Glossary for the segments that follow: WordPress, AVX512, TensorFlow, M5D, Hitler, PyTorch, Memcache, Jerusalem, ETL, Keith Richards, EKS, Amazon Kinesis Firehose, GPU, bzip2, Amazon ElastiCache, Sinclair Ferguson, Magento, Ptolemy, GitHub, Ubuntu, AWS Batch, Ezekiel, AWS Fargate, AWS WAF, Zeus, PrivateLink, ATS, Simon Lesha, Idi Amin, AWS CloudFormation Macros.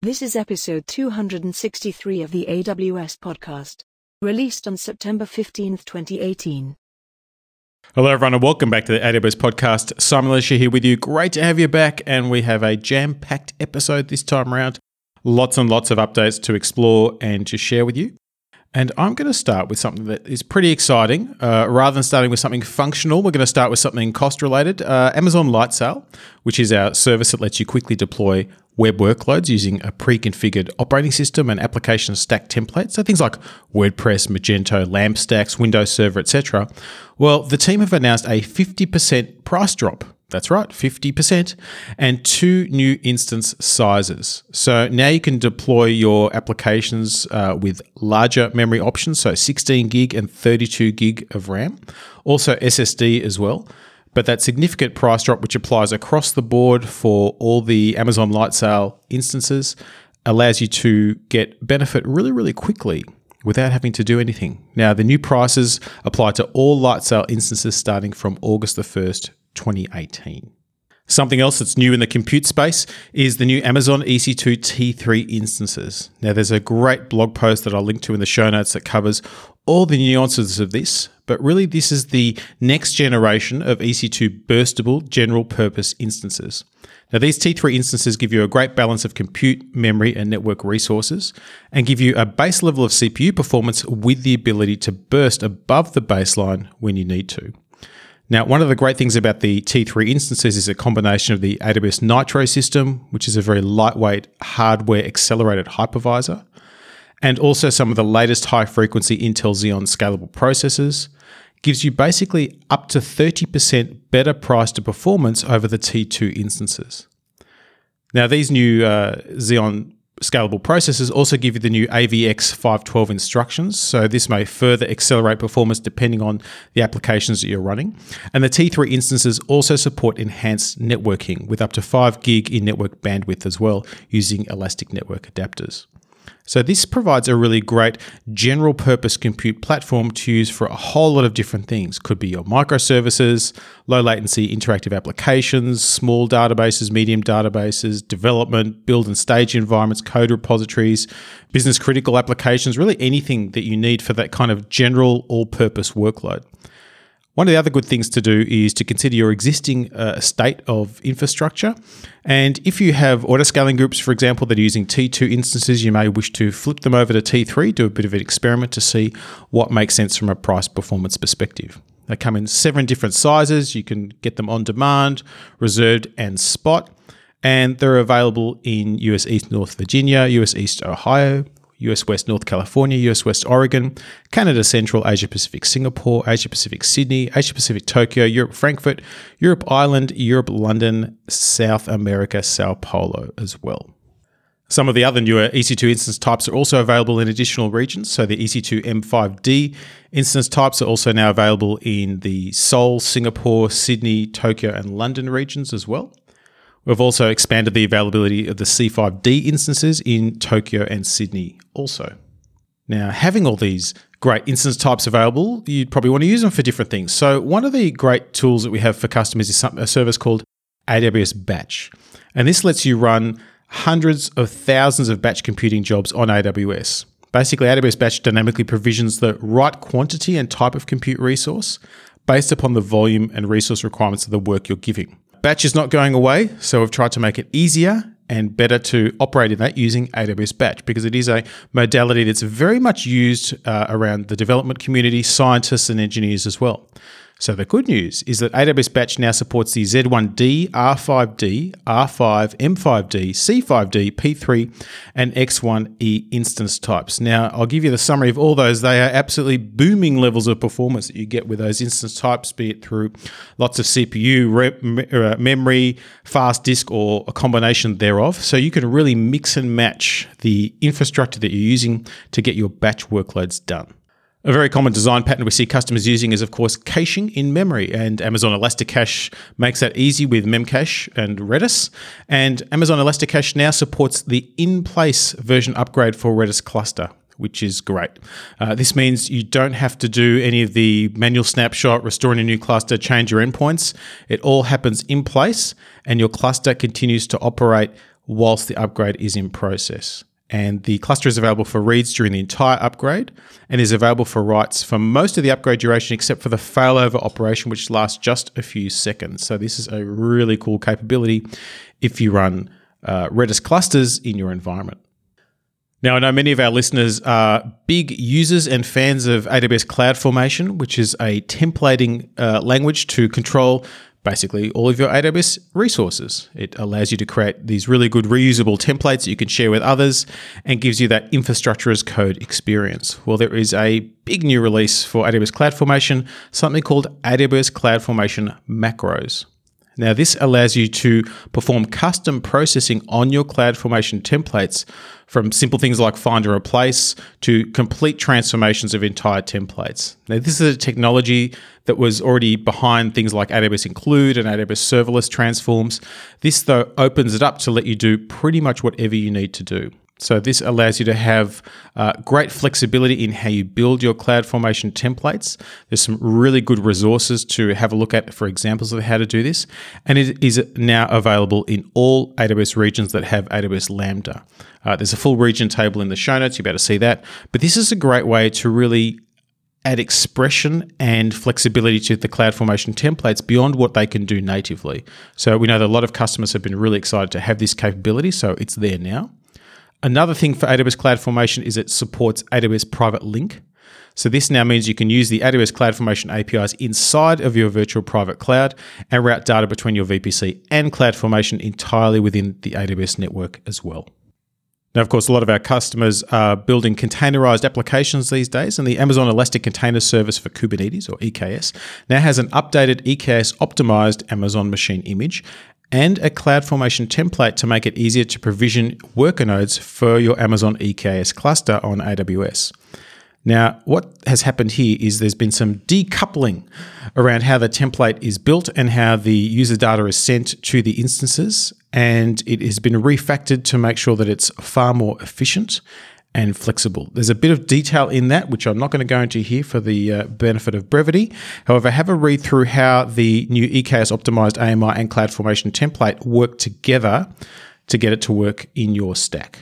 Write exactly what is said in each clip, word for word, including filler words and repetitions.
This is episode two hundred sixty-three of the A W S podcast, released on September fifteenth, twenty eighteen. Hello everyone and welcome back to the A W S podcast. Simon Lesha here with you. Great to have you back, and we have a jam-packed episode this time around. Lots and lots of updates to explore and to share with you. And I'm going to start with something that is pretty exciting. Uh, rather than starting with something functional, we're going to start with something cost-related. Uh, Amazon LightSail, which is our service that lets you quickly deploy web workloads using a pre-configured operating system and application stack templates, so things like WordPress, Magento, LAMP stacks, Windows Server, et cetera. Well, the team have announced a fifty percent price drop. That's right, fifty percent, and two new instance sizes. So now you can deploy your applications uh, with larger memory options, so sixteen gig and thirty-two gig of RAM, also S S D as well. But that significant price drop, which applies across the board for all the Amazon LightSail instances, allows you to get benefit really, really quickly without having to do anything. Now, the new prices apply to all LightSail instances starting from August the first, twenty eighteen. Something else that's new in the compute space is the new Amazon E C two T three instances. Now, there's a great blog post that I'll link to in the show notes that covers all the nuances of this, but really this is the next generation of E C two burstable general purpose instances. Now, these T three instances give you a great balance of compute, memory, and network resources, and give you a base level of C P U performance with the ability to burst above the baseline when you need to. Now, one of the great things about the T three instances is a combination of the A W S Nitro system, which is a very lightweight, hardware-accelerated hypervisor, and also some of the latest high-frequency Intel Xeon scalable processors, gives you basically up to thirty percent better price to performance over the T two instances. Now, these new uh, Xeon scalable processors also give you the new A V X five twelve instructions, so this may further accelerate performance depending on the applications that you're running. And the T three instances also support enhanced networking with up to five gig in network bandwidth as well, using elastic network adapters. So this provides a really great general purpose compute platform to use for a whole lot of different things. Could be your microservices, low latency interactive applications, small databases, medium databases, development, build and stage environments, code repositories, business critical applications, really anything that you need for that kind of general all-purpose workload. One of the other good things to do is to consider your existing uh, state of infrastructure. And if you have autoscaling groups, for example, that are using T two instances, you may wish to flip them over to T three, do a bit of an experiment to see what makes sense from a price performance perspective. They come in seven different sizes. You can get them on demand, reserved and spot. And they're available in U S East North Virginia, U S East Ohio, U S West North California, U S West Oregon, Canada Central, Asia Pacific Singapore, Asia Pacific Sydney, Asia Pacific Tokyo, Europe Frankfurt, Europe Ireland, Europe London, South America, Sao Paulo as well. Some of the other newer E C two instance types are also available in additional regions. So the E C two M five D instance types are also now available in the Seoul, Singapore, Sydney, Tokyo, and London regions as well. We've also expanded the availability of the C five D instances in Tokyo and Sydney also. Now, having all these great instance types available, you'd probably want to use them for different things. So one of the great tools that we have for customers is a service called A W S Batch. And this lets you run hundreds of thousands of batch computing jobs on A W S. Basically, A W S Batch dynamically provisions the right quantity and type of compute resource based upon the volume and resource requirements of the work you're giving. Batch is not going away, so we've tried to make it easier and better to operate in that using A W S Batch, because it is a modality that's very much used uh, around the development community, scientists and engineers as well. So the good news is that A W S Batch now supports the Z one D, R five D, R five, M five D, C five D, P three, and X one E instance types. Now, I'll give you the summary of all those. They are absolutely booming levels of performance that you get with those instance types, be it through lots of C P U, re- memory, fast disk, or a combination thereof. So you can really mix and match the infrastructure that you're using to get your batch workloads done. A very common design pattern we see customers using is, of course, caching in memory, and Amazon ElastiCache makes that easy with Memcache and Redis. And Amazon ElastiCache now supports the in-place version upgrade for Redis cluster, which is great. Uh, this means you don't have to do any of the manual snapshot, restoring a new cluster, change your endpoints. It all happens in place, and your cluster continues to operate whilst the upgrade is in process. And the cluster is available for reads during the entire upgrade and is available for writes for most of the upgrade duration, except for the failover operation, which lasts just a few seconds. So this is a really cool capability if you run uh, Redis clusters in your environment. Now, I know many of our listeners are big users and fans of A W S CloudFormation, which is a templating uh, language to control basically all of your A W S resources. It allows you to create these really good reusable templates that you can share with others and gives you that infrastructure as code experience. Well, there is a big new release for A W S CloudFormation, something called A W S CloudFormation Macros. Now, this allows you to perform custom processing on your CloudFormation templates, from simple things like find and replace to complete transformations of entire templates. Now, this is a technology that was already behind things like A W S Include and A W S Serverless Transforms. This, though, opens it up to let you do pretty much whatever you need to do. So this allows you to have uh, great flexibility in how you build your CloudFormation templates. There's some really good resources to have a look at for examples of how to do this. And it is now available in all A W S regions that have A W S Lambda. Uh, there's a full region table in the show notes. You'll be able to see that. But this is a great way to really add expression and flexibility to the CloudFormation templates beyond what they can do natively. So we know that a lot of customers have been really excited to have this capability, so it's there now. Another thing for A W S CloudFormation is it supports A W S Private Link. So this now means you can use the A W S CloudFormation A P Is inside of your virtual private cloud and route data between your V P C and CloudFormation entirely within the A W S network as well. Now, of course, a lot of our customers are building containerized applications these days, and the Amazon Elastic Container Service for Kubernetes, or E K S, now has an updated E K S-optimized Amazon machine image and a CloudFormation template to make it easier to provision worker nodes for your Amazon E K S cluster on A W S. Now, what has happened here is there's been some decoupling around how the template is built and how the user data is sent to the instances, and it has been refactored to make sure that it's far more efficient and flexible. There's a bit of detail in that, which I'm not going to go into here for the uh, benefit of brevity. However, have a read through how the new E K S optimized A M I and CloudFormation template work together to get it to work in your stack.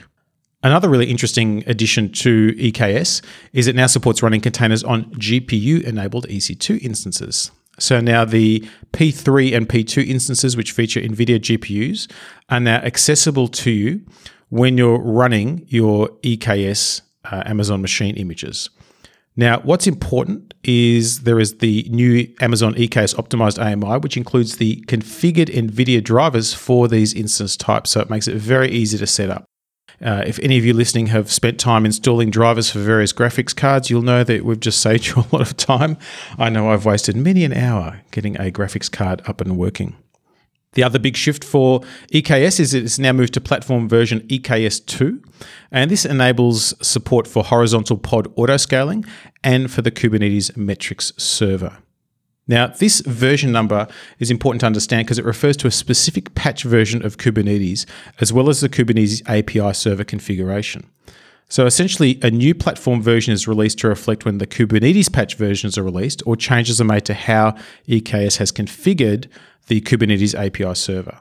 Another really interesting addition to E K S is it now supports running containers on G P U-enabled E C two instances. So now the P three and P two instances, which feature NVIDIA G P Us, are now accessible to you when you're running your E K S uh, Amazon machine images. Now, what's important is there is the new Amazon E K S optimized A M I, which includes the configured NVIDIA drivers for these instance types, so it makes it very easy to set up. Uh, if any of you listening have spent time installing drivers for various graphics cards, you'll know that we've just saved you a lot of time. I know I've wasted many an hour getting a graphics card up and working. The other big shift for E K S is it's now moved to platform version E K S two, and this enables support for horizontal pod autoscaling and for the Kubernetes metrics server. Now, this version number is important to understand because it refers to a specific patch version of Kubernetes as well as the Kubernetes A P I server configuration. So essentially, a new platform version is released to reflect when the Kubernetes patch versions are released or changes are made to how E K S has configured the Kubernetes A P I server.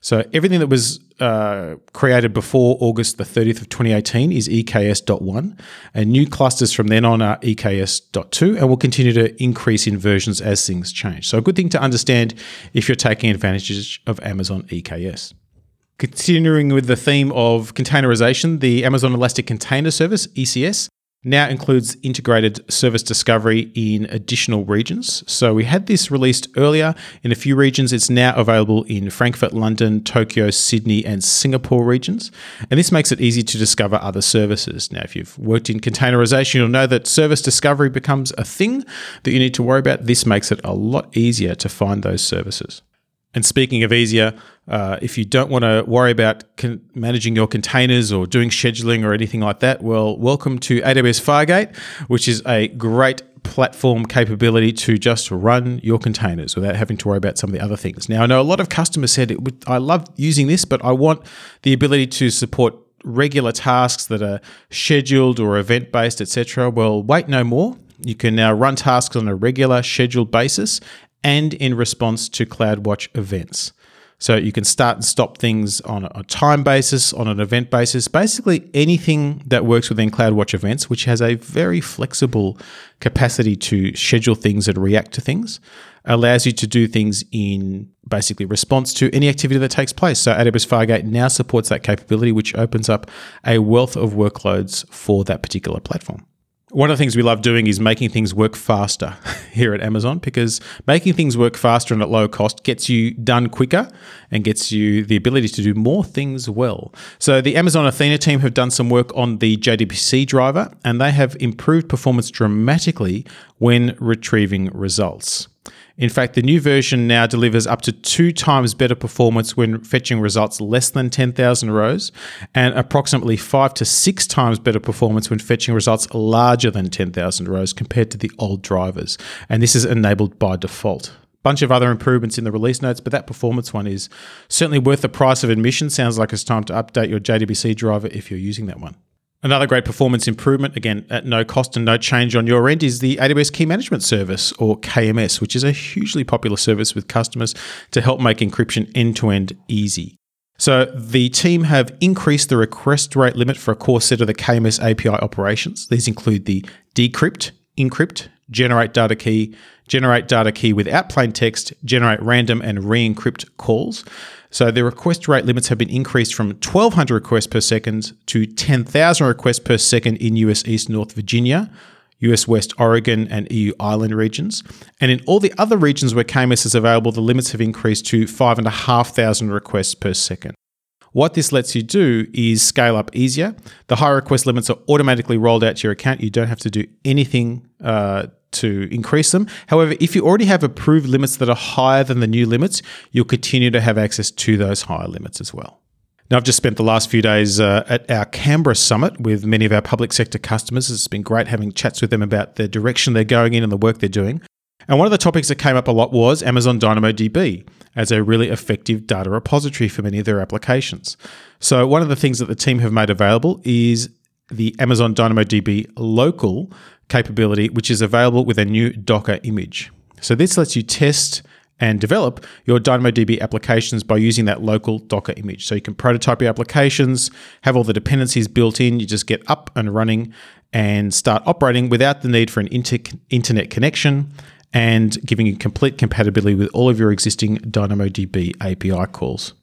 So everything that was uh, created before August the thirtieth of twenty eighteen is E K S.one, and new clusters from then on are E K S.two, and will continue to increase in versions as things change. So a good thing to understand if you're taking advantage of Amazon E K S. Continuing with the theme of containerization, the Amazon Elastic Container Service, E C S, now includes integrated service discovery in additional regions. So we had this released earlier in a few regions. It's now available in Frankfurt, London, Tokyo, Sydney, and Singapore regions. And this makes it easy to discover other services. Now, if you've worked in containerization, you'll know that service discovery becomes a thing that you need to worry about. This makes it a lot easier to find those services. And speaking of easier, uh, if you don't want to worry about con- managing your containers or doing scheduling or anything like that, well, welcome to A W S Fargate, which is a great platform capability to just run your containers without having to worry about some of the other things. Now, I know a lot of customers said, it would, I love using this, but I want the ability to support regular tasks that are scheduled or event-based, et cetera. Well, wait no more. You can now run tasks on a regular scheduled basis and in response to CloudWatch events. So you can start and stop things on a time basis, on an event basis, basically anything that works within CloudWatch events, which has a very flexible capacity to schedule things and react to things, allows you to do things in basically response to any activity that takes place. So A W S Fargate now supports that capability, which opens up a wealth of workloads for that particular platform. One of the things we love doing is making things work faster here at Amazon, because making things work faster and at low cost gets you done quicker and gets you the ability to do more things well. So the Amazon Athena team have done some work on the J D B C driver, and they have improved performance dramatically when retrieving results. In fact, the new version now delivers up to two times better performance when fetching results less than ten thousand rows, and approximately five to six times better performance when fetching results larger than ten thousand rows compared to the old drivers. And this is enabled by default. Bunch of other improvements in the release notes, but that performance one is certainly worth the price of admission. Sounds like it's time to update your J D B C driver if you're using that one. Another great performance improvement, again, at no cost and no change on your end, is the A W S Key Management Service, or K M S, which is a hugely popular service with customers to help make encryption end-to-end easy. So the team have increased the request rate limit for a core set of the K M S A P I operations. These include the decrypt, encrypt, generate data key, generate data key without plain text, generate random and re-encrypt calls. So the request rate limits have been increased from twelve hundred requests per second to ten thousand requests per second in U S East North Virginia, U S West Oregon, and E U Island regions. And in all the other regions where K M S is available, the limits have increased to five thousand five hundred requests per second. What this lets you do is scale up easier. The high request limits are automatically rolled out to your account. You don't have to do anything uh, to increase them. However, if you already have approved limits that are higher than the new limits, you'll continue to have access to those higher limits as well. Now, I've just spent the last few days uh, at our Canberra summit with many of our public sector customers. It's been great having chats with them about the direction they're going in and the work they're doing. And one of the topics that came up a lot was Amazon DynamoDB as a really effective data repository for many of their applications. So one of the things that the team have made available is the Amazon DynamoDB local capability, which is available with a new Docker image. So this lets you test and develop your DynamoDB applications by using that local Docker image. So you can prototype your applications, have all the dependencies built in, you just get up and running and start operating without the need for an inter- internet connection, and giving you complete compatibility with all of your existing DynamoDB A P I calls.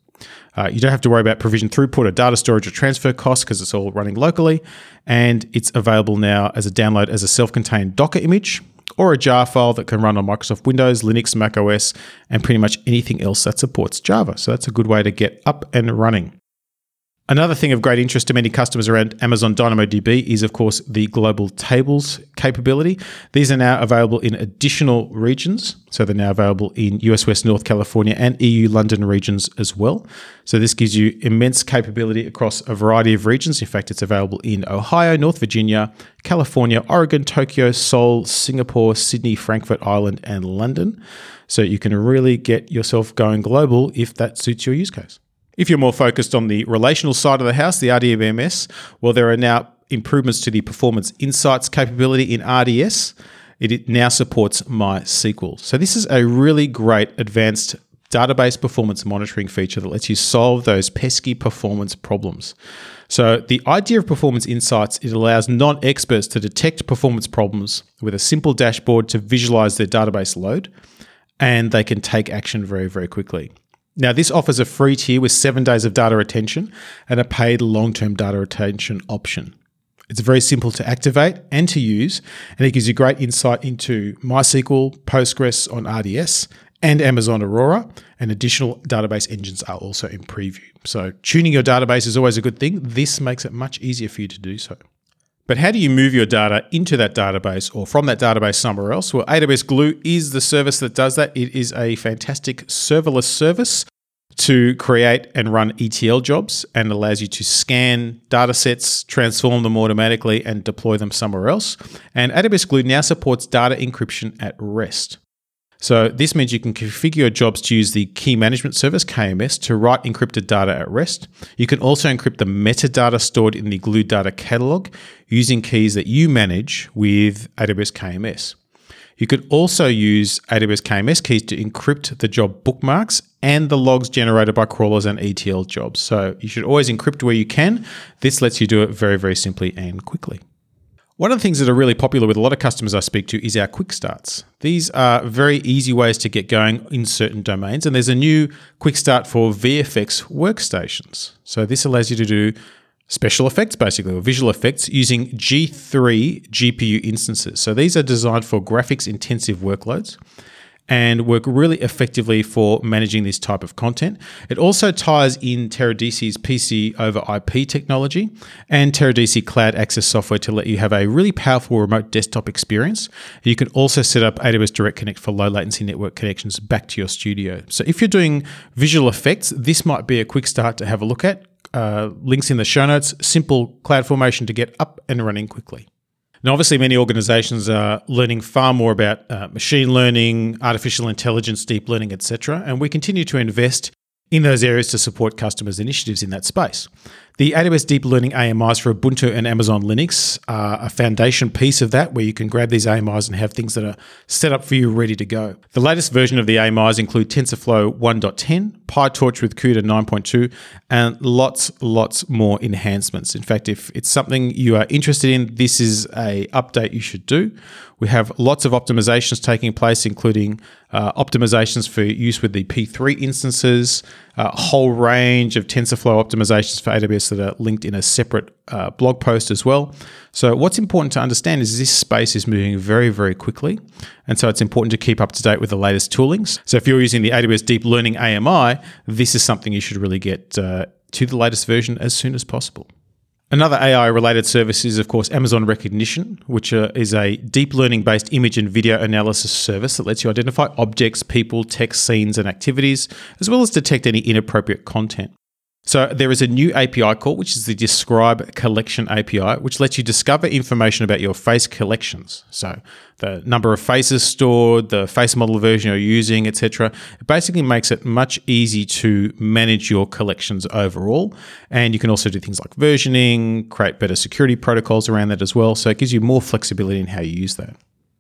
Uh, you don't have to worry about provision throughput or data storage or transfer costs because it's all running locally, and it's available now as a download as a self-contained Docker image or a jar file that can run on Microsoft Windows, Linux, Mac O S, and pretty much anything else that supports Java. So that's a good way to get up and running. Another thing of great interest to many customers around Amazon DynamoDB is, of course, the global tables capability. These are now available in additional regions. So they're now available in U S West North California and E U London regions as well. So this gives you immense capability across a variety of regions. In fact, it's available in Ohio, North Virginia, California, Oregon, Tokyo, Seoul, Singapore, Sydney, Frankfurt Island, and London. So you can really get yourself going global if that suits your use case. If you're more focused on the relational side of the house, the R D M S, well, there are now improvements to the performance insights capability in R D S. It now supports MySQL. So this is a really great advanced database performance monitoring feature that lets you solve those pesky performance problems. So the idea of performance insights, it allows non-experts to detect performance problems with a simple dashboard to visualize their database load, and they can take action very, very quickly. Now, this offers a free tier with seven days of data retention and a paid long-term data retention option. It's very simple to activate and to use, and it gives you great insight into MySQL, Postgres on R D S, and Amazon Aurora, and additional database engines are also in preview. So tuning your database is always a good thing. This makes it much easier for you to do so. But how do you move your data into that database or from that database somewhere else? Well, A W S Glue is the service that does that. It is a fantastic serverless service to create and run E T L jobs, and allows you to scan data sets, transform them automatically, and deploy them somewhere else. And A W S Glue now supports data encryption at rest. So this means you can configure your jobs to use the Key Management Service, K M S, to write encrypted data at rest. You can also encrypt the metadata stored in the Glue data catalog using keys that you manage with A W S K M S. You could also use A W S K M S keys to encrypt the job bookmarks and the logs generated by crawlers and E T L jobs. So you should always encrypt where you can. This lets you do it very, very simply and quickly. One of the things that are really popular with a lot of customers I speak to is our quick starts. These are very easy ways to get going in certain domains, and there's a new quick start for V F X workstations. So this allows you to do special effects, basically, or visual effects using G three G P U instances. So these are designed for graphics-intensive workloads and work really effectively for managing this type of content. It also ties in Teradici's P C over I P technology and Teradici Cloud Access software to let you have a really powerful remote desktop experience. You can also set up A W S Direct Connect for low latency network connections back to your studio. So if you're doing visual effects, this might be a quick start to have a look at. Uh, links in the show notes, simple CloudFormation to get up and running quickly. Now, obviously, many organizations are learning far more about uh, machine learning, artificial intelligence, deep learning, et cetera, and we continue to invest in those areas to support customers' initiatives in that space. The A W S Deep Learning A M Is for Ubuntu and Amazon Linux are a foundation piece of that, where you can grab these A M Is and have things that are set up for you ready to go. The latest version of the A M Is include TensorFlow one point ten, PyTorch with CUDA nine point two, and lots, lots more enhancements. In fact, if it's something you are interested in, this is an update you should do. We have lots of optimizations taking place, including uh, optimizations for use with the P three instances, a whole range of TensorFlow optimizations for A W S that are linked in a separate uh, blog post as well. So what's important to understand is this space is moving very, very quickly. And so it's important to keep up to date with the latest toolings. So if you're using the A W S Deep Learning A M I, this is something you should really get uh, to the latest version as soon as possible. Another A I-related service is, of course, Amazon Recognition, which uh, is a deep learning-based image and video analysis service that lets you identify objects, people, text, scenes, and activities, as well as detect any inappropriate content. So there is a new A P I call, which is the Describe Collection A P I, which lets you discover information about your face collections. So the number of faces stored, the face model version you're using, et cetera. It basically makes it much easy to manage your collections overall. And you can also do things like versioning, create better security protocols around that as well. So it gives you more flexibility in how you use that.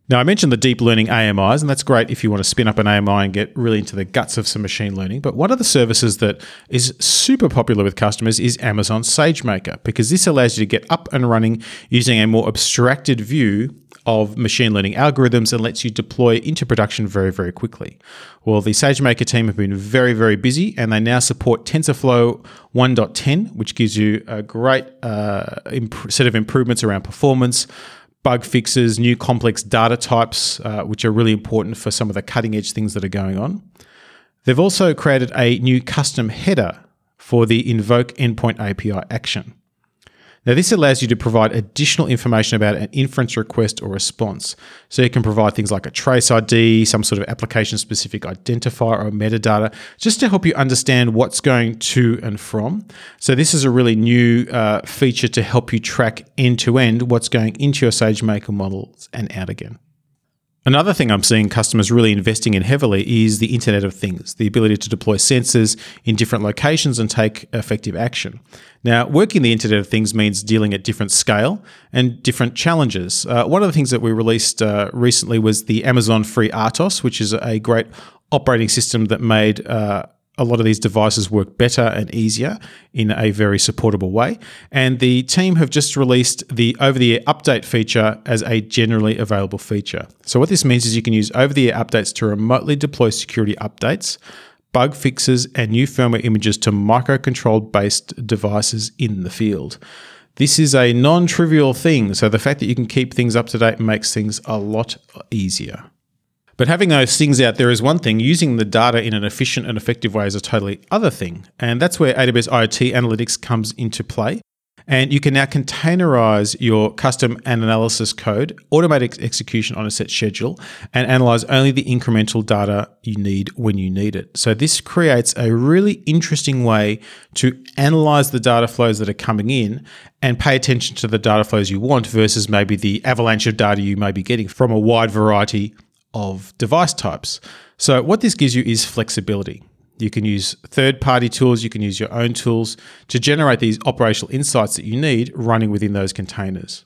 Now, I mentioned the deep learning A M Is, and that's great if you want to spin up an A M I and get really into the guts of some machine learning. But one of the services that is super popular with customers is Amazon SageMaker, because this allows you to get up and running using a more abstracted view of machine learning algorithms and lets you deploy into production very, very quickly. Well, the SageMaker team have been very, very busy, and they now support TensorFlow one point ten, which gives you a great uh, imp- set of improvements around performance, bug fixes, new complex data types, uh, which are really important for some of the cutting edge things that are going on. They've also created a new custom header for the invoke endpoint A P I action. Now, this allows you to provide additional information about an inference request or response. So you can provide things like a trace I D, some sort of application specific identifier or metadata, just to help you understand what's going to and from. So this is a really new uh, feature to help you track end to end what's going into your SageMaker models and out again. Another thing I'm seeing customers really investing in heavily is the Internet of Things, the ability to deploy sensors in different locations and take effective action. Now, working the Internet of Things means dealing at different scale and different challenges. Uh, one of the things that we released uh, recently was the Amazon Free Artos, which is a great operating system that made uh, a lot of these devices work better and easier in a very supportable way. And the team have just released the over-the-air update feature as a generally available feature. So what this means is you can use over-the-air updates to remotely deploy security updates, bug fixes, and new firmware images to microcontrol-based devices in the field. This is a non-trivial thing. So the fact that you can keep things up to date makes things a lot easier. But having those things out there is one thing. Using the data in an efficient and effective way is a totally other thing. And that's where A W S IoT Analytics comes into play. And you can now containerize your custom and analysis code, automate ex- execution on a set schedule, and analyze only the incremental data you need when you need it. So this creates a really interesting way to analyze the data flows that are coming in and pay attention to the data flows you want versus maybe the avalanche of data you may be getting from a wide variety of device types. So what this gives you is flexibility. You can use third-party tools, you can use your own tools to generate these operational insights that you need running within those containers.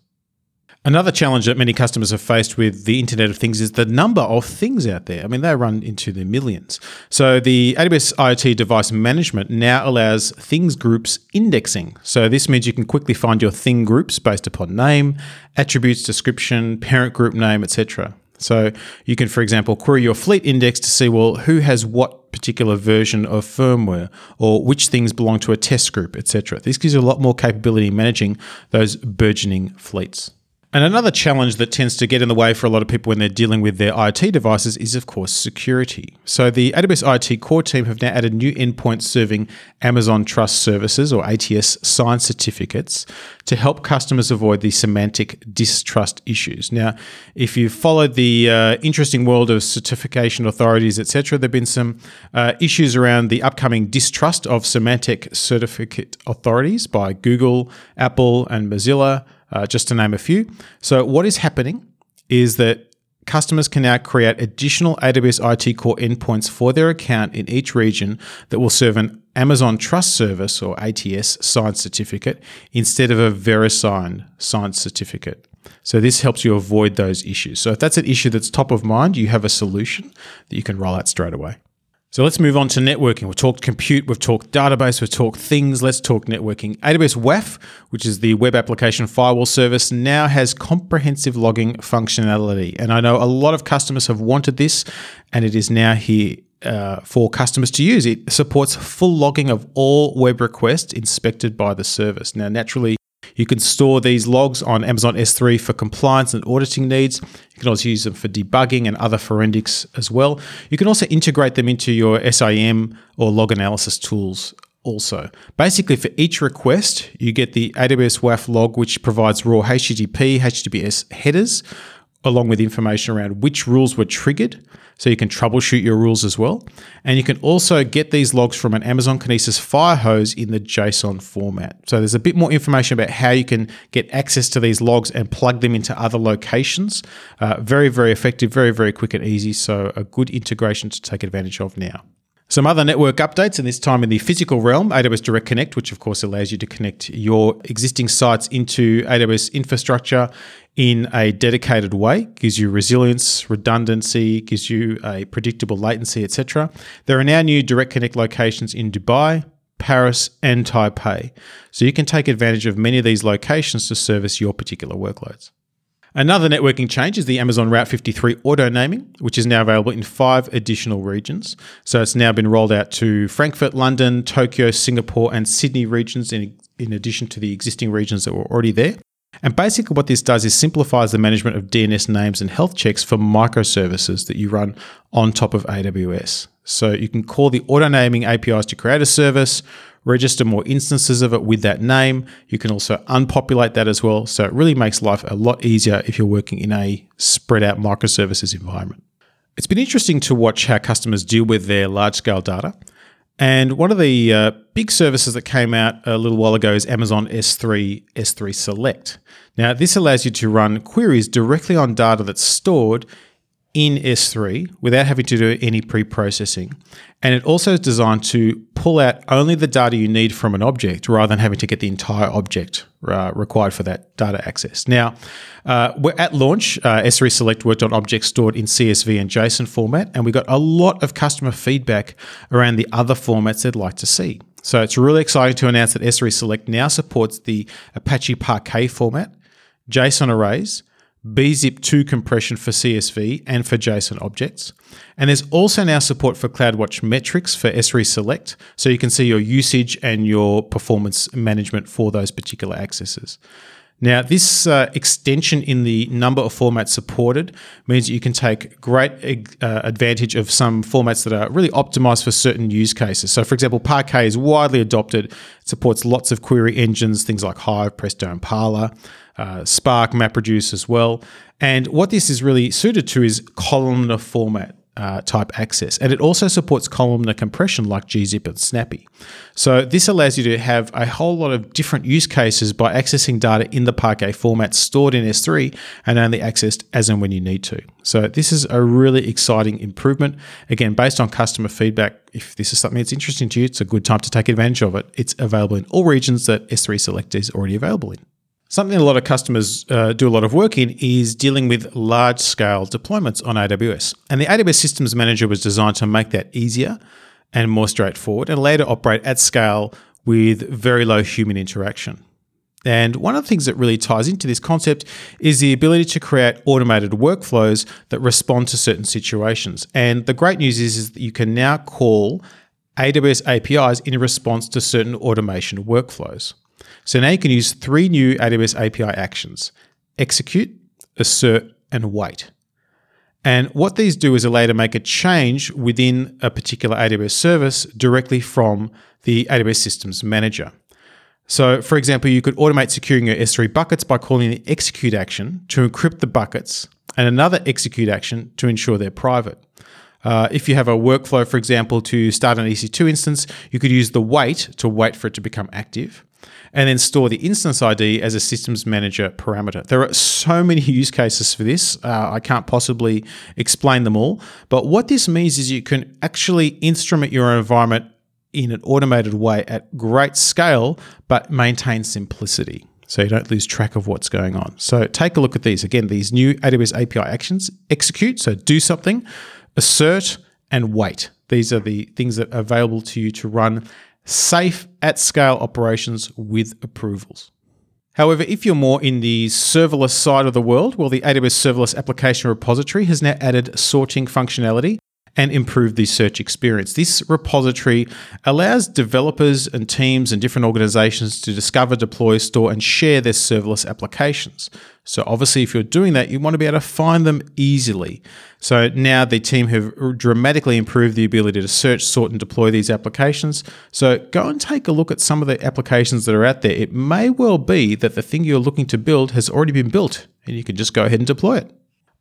Another challenge that many customers have faced with the Internet of Things is the number of things out there. I mean, they run into the millions. So the A W S IoT Device Management now allows things groups indexing. So this means you can quickly find your thing groups based upon name, attributes, description, parent group name, et cetera. So you can, for example, query your fleet index to see, well, who has what particular version of firmware or which things belong to a test group, et cetera. This gives you a lot more capability in managing those burgeoning fleets. And another challenge that tends to get in the way for a lot of people when they're dealing with their IoT devices is, of course, security. So the A W S I O T core team have now added new endpoints serving Amazon Trust Services or A T S signed certificates to help customers avoid the semantic distrust issues. Now, if you've followed the uh, interesting world of certification authorities, et cetera, there have been some uh, issues around the upcoming distrust of semantic certificate authorities by Google, Apple, and Mozilla, Uh, just to name a few. So what is happening is that customers can now create additional A W S I O T core endpoints for their account in each region that will serve an Amazon Trust Service or A T S signed certificate instead of a VeriSign signed certificate. So this helps you avoid those issues. So if that's an issue that's top of mind, you have a solution that you can roll out straight away. So let's move on to networking. We've talked compute, we've talked database, we've talked things, let's talk networking. A W S W A F, which is the Web Application Firewall Service, now has comprehensive logging functionality. And I know a lot of customers have wanted this, and it is now here uh, for customers to use. It supports full logging of all web requests inspected by the service. Now, naturally, you can store these logs on Amazon S three for compliance and auditing needs. You can also use them for debugging and other forensics as well. You can also integrate them into your S I M or log analysis tools also. Basically, for each request, you get the A W S W A F log, which provides raw H T T P, H T T P S headers, along with information around which rules were triggered, so you can troubleshoot your rules as well. And you can also get these logs from an Amazon Kinesis Firehose in the JSON format. So there's a bit more information about how you can get access to these logs and plug them into other locations. Uh, very, very effective, very, very quick and easy. So a good integration to take advantage of now. Some other network updates, and this time in the physical realm, A W S Direct Connect, which of course allows you to connect your existing sites into A W S infrastructure in a dedicated way, gives you resilience, redundancy, gives you a predictable latency, et cetera. There are now new Direct Connect locations in Dubai, Paris, and Taipei. So you can take advantage of many of these locations to service your particular workloads. Another networking change is the Amazon Route fifty-three auto naming, which is now available in five additional regions. So it's now been rolled out to Frankfurt, London, Tokyo, Singapore, and Sydney regions in, in addition to the existing regions that were already there. And basically what this does is simplifies the management of D N S names and health checks for microservices that you run on top of A W S. So you can call the auto naming A P Is to create a service, register more instances of it with that name. You can also unpopulate that as well. So it really makes life a lot easier if you're working in a spread out microservices environment. It's been interesting to watch how customers deal with their large scale data. And one of the uh, big services that came out a little while ago is Amazon S three, S three Select. Now, this allows you to run queries directly on data that's stored in S three without having to do any pre-processing. And it also is designed to pull out only the data you need from an object rather than having to get the entire object uh, required for that data access. Now, uh, we're at launch, uh, S three Select worked on objects stored in C S V and JSON format, and we got a lot of customer feedback around the other formats they'd like to see. So it's really exciting to announce that S three Select now supports the Apache Parquet format, JSON arrays, B zip two compression for C S V and for JSON objects. And there's also now support for CloudWatch metrics for S three Select, so you can see your usage and your performance management for those particular accesses. Now, this uh, extension in the number of formats supported means that you can take great uh, advantage of some formats that are really optimized for certain use cases. So, for example, Parquet is widely adopted. It supports lots of query engines, things like Hive, Presto, and Parler, uh, Spark, MapReduce as well. And what this is really suited to is columnar format. Uh, type access. And it also supports columnar compression like gzip and Snappy. So this allows you to have a whole lot of different use cases by accessing data in the Parquet format stored in S three and only accessed as and when you need to. So this is a really exciting improvement. Again, based on customer feedback, if this is something that's interesting to you, it's a good time to take advantage of it. It's available in all regions that S three Select is already available in. Something a lot of customers uh, do a lot of work in is dealing with large-scale deployments on A W S. And the A W S Systems Manager was designed to make that easier and more straightforward and allow you to operate at scale with very low human interaction. And one of the things that really ties into this concept is the ability to create automated workflows that respond to certain situations. And the great news is, is that you can now call A W S A P Is in response to certain automation workflows. So now you can use three new A W S A P I actions: execute, assert, and wait. And what these do is allow you to make a change within a particular A W S service directly from the A W S Systems Manager. So, for example, you could automate securing your S three buckets by calling the execute action to encrypt the buckets and another execute action to ensure they're private. Uh, if you have a workflow, for example, to start an E C two instance, you could use the wait to wait for it to become active and then store the instance I D as a Systems Manager parameter. There are so many use cases for this. Uh, I can't possibly explain them all. But what this means is you can actually instrument your environment in an automated way at great scale, but maintain simplicity so you don't lose track of what's going on. So take a look at these. Again, these new A W S A P I actions: execute, so do something, assert, and wait. These are the things that are available to you to run safe at scale operations with approvals. However, if you're more in the serverless side of the world, well, the A W S Serverless Application Repository has now added sorting functionality and improve the search experience. This repository allows developers and teams and different organizations to discover, deploy, store, and share their serverless applications. So obviously, if you're doing that, you want to be able to find them easily. So now the team have dramatically improved the ability to search, sort, and deploy these applications. So go and take a look at some of the applications that are out there. It may well be that the thing you're looking to build has already been built, and you can just go ahead and deploy it.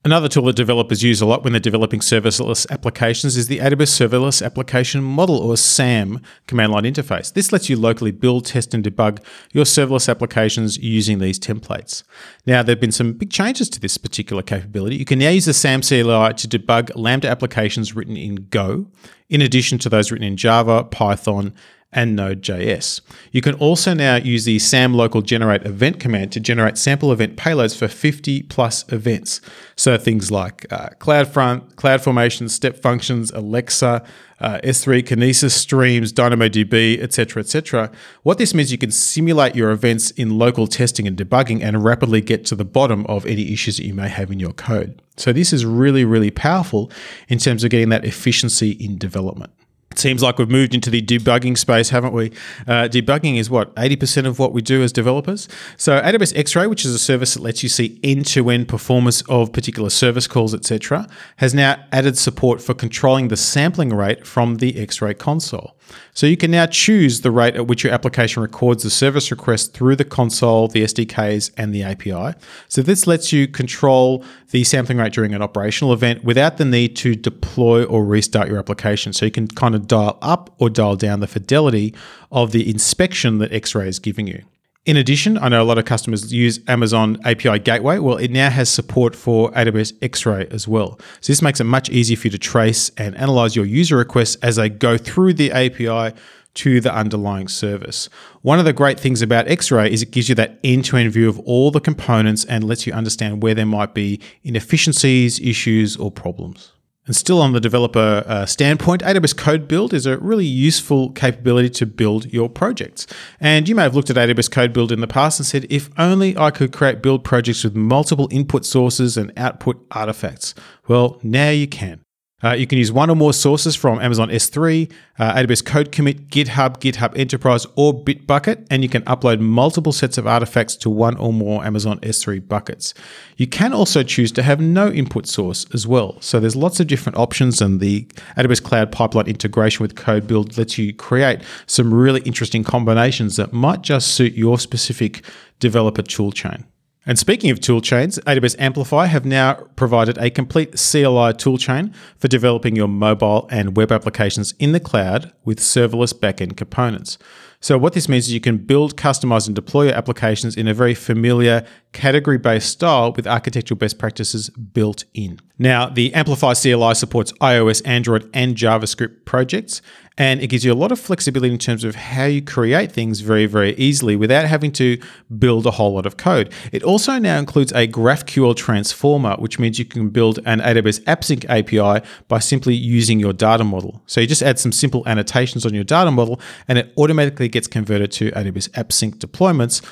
Another tool that developers use a lot when they're developing serverless applications is the A W S Serverless Application Model, or SAM, command line interface. This lets you locally build, test, and debug your serverless applications using these templates. Now, there have been some big changes to this particular capability. You can now use the SAM C L I to debug Lambda applications written in Go, in addition to those written in Java, Python, and Node.js. You can also now use the SAM local generate event command to generate sample event payloads for fifty plus events. So things like uh, CloudFront, CloudFormation, Step Functions, Alexa, uh, S three, Kinesis Streams, DynamoDB, et cetera, et cetera. What this means, you can simulate your events in local testing and debugging and rapidly get to the bottom of any issues that you may have in your code. So this is really, really powerful in terms of getting that efficiency in development. Seems like we've moved into the debugging space, haven't we? Uh, debugging is what, eighty percent of what we do as developers? So A W S X-Ray, which is a service that lets you see end-to-end performance of particular service calls, et cetera, has now added support for controlling the sampling rate from the X-Ray console. So you can now choose the rate at which your application records the service request through the console, the S D Ks, and the A P I. So this lets you control the sampling rate during an operational event without the need to deploy or restart your application. So you can kind of dial up or dial down the fidelity of the inspection that X-Ray is giving you. In addition, I know a lot of customers use Amazon A P I Gateway. Well, it now has support for A W S X-Ray as well. So this makes it much easier for you to trace and analyze your user requests as they go through the A P I to the underlying service. One of the great things about X-Ray is it gives you that end-to-end view of all the components and lets you understand where there might be inefficiencies, issues, or problems. And still on the developer uh, standpoint, A W S Code Build is a really useful capability to build your projects. And you may have looked at A W S Code Build in the past and said, if only I could create build projects with multiple input sources and output artifacts. Well, now you can. Uh, you can use one or more sources from Amazon S three, uh, A W S Code Commit, GitHub, GitHub Enterprise, or Bitbucket, and you can upload multiple sets of artifacts to one or more Amazon S three buckets. You can also choose to have no input source as well. So there's lots of different options, and the A W S Cloud Pipeline integration with Code Build lets you create some really interesting combinations that might just suit your specific developer toolchain. And speaking of toolchains, A W S Amplify have now provided a complete C L I toolchain for developing your mobile and web applications in the cloud with serverless backend components. So what this means is you can build, customize, and deploy your applications in a very familiar category-based style with architectural best practices built in. Now, the Amplify C L I supports iOS, Android, and JavaScript projects, and it gives you a lot of flexibility in terms of how you create things very, very easily without having to build a whole lot of code. It also now includes a GraphQL transformer, which means you can build an A W S AppSync A P I by simply using your data model. So you just add some simple annotations on your data model, and it automatically gets converted to A W S AppSync deployments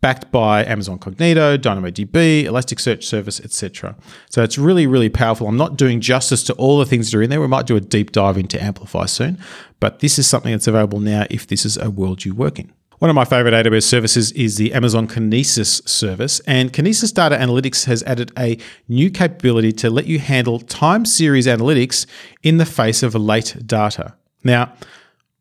backed by Amazon Cognito, DynamoDB, Elasticsearch Service, et cetera. So it's really, really powerful. I'm not doing justice to all the things that are in there. We might do a deep dive into Amplify soon, but this is something that's available now if this is a world you work in. One of my favorite A W S services is the Amazon Kinesis service, and Kinesis Data Analytics has added a new capability to let you handle time series analytics in the face of late data. Now,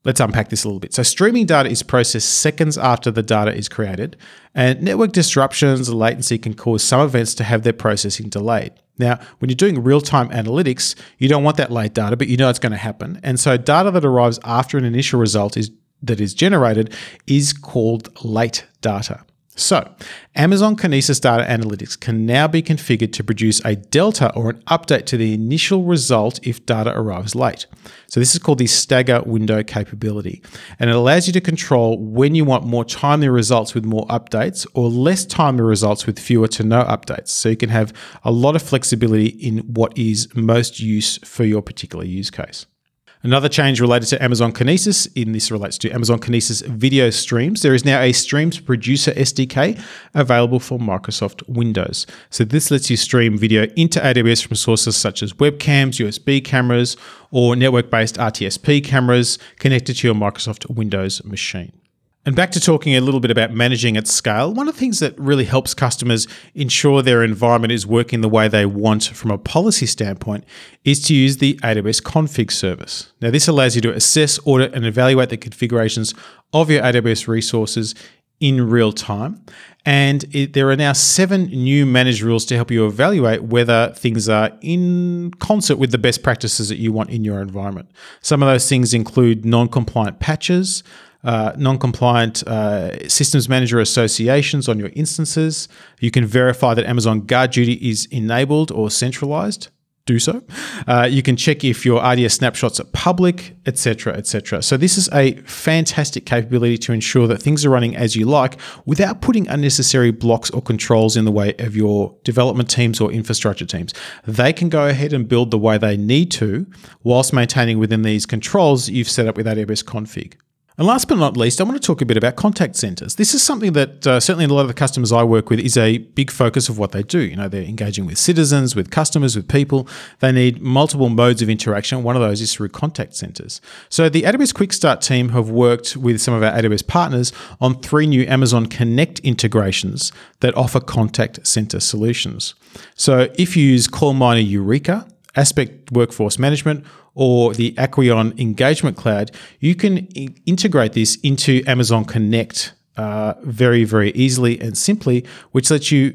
let's unpack this a little bit. So streaming data is processed seconds after the data is created, and network disruptions and latency can cause some events to have their processing delayed. Now, when you're doing real-time analytics, you don't want that late data, but you know it's going to happen. And so data that arrives after an initial result is that is generated is called late data. So Amazon Kinesis Data Analytics can now be configured to produce a delta or an update to the initial result if data arrives late. So this is called the stagger window capability, and it allows you to control when you want more timely results with more updates or less timely results with fewer to no updates. So you can have a lot of flexibility in what is most use for your particular use case. Another change related to Amazon Kinesis, and this relates to Amazon Kinesis video streams. There is now a Streams Producer S D K available for Microsoft Windows. So this lets you stream video into A W S from sources such as webcams, U S B cameras, or network-based R T S P cameras connected to your Microsoft Windows machine. And back to talking a little bit about managing at scale, one of the things that really helps customers ensure their environment is working the way they want from a policy standpoint is to use the A W S config service. Now, this allows you to assess, audit, and evaluate the configurations of your A W S resources in real time. And it, there are now seven new managed rules to help you evaluate whether things are in concert with the best practices that you want in your environment. Some of those things include non-compliant patches, Uh, non-compliant uh, systems manager associations on your instances. You can verify that Amazon Guard Duty is enabled or centralized. Do so. Uh, you can check if your R D S snapshots are public, et cetera, et cetera. So this is a fantastic capability to ensure that things are running as you like without putting unnecessary blocks or controls in the way of your development teams or infrastructure teams. They can go ahead and build the way they need to whilst maintaining within these controls that you've set up with A W S config. And last but not least, I want to talk a bit about contact centers. This is something that uh, certainly a lot of the customers I work with is a big focus of what they do. You know, they're engaging with citizens, with customers, with people. They need multiple modes of interaction. One of those is through contact centers. So the A W S Quick Start team have worked with some of our A W S partners on three new Amazon Connect integrations that offer contact center solutions. So if you use CallMiner Eureka, Aspect Workforce Management, or the Acqueon Engagement Cloud, you can in- integrate this into Amazon Connect uh, very, very easily and simply, which lets you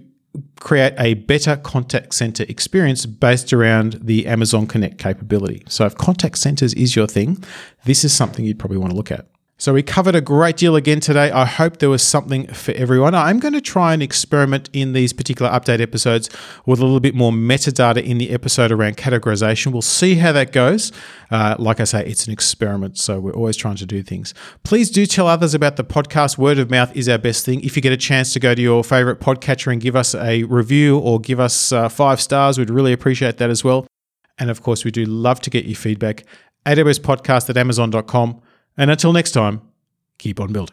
create a better contact center experience based around the Amazon Connect capability. So if contact centers is your thing, this is something you'd probably want to look at. So we covered a great deal again today. I hope there was something for everyone. I'm going to try and experiment in these particular update episodes with a little bit more metadata in the episode around categorization. We'll see how that goes. Uh, like I say, it's an experiment, so we're always trying to do things. Please do tell others about the podcast. Word of mouth is our best thing. If you get a chance to go to your favorite podcatcher and give us a review or give us uh, five stars, we'd really appreciate that as well. And of course, we do love to get your feedback. A W S podcast at amazon dot com. And until next time, keep on building.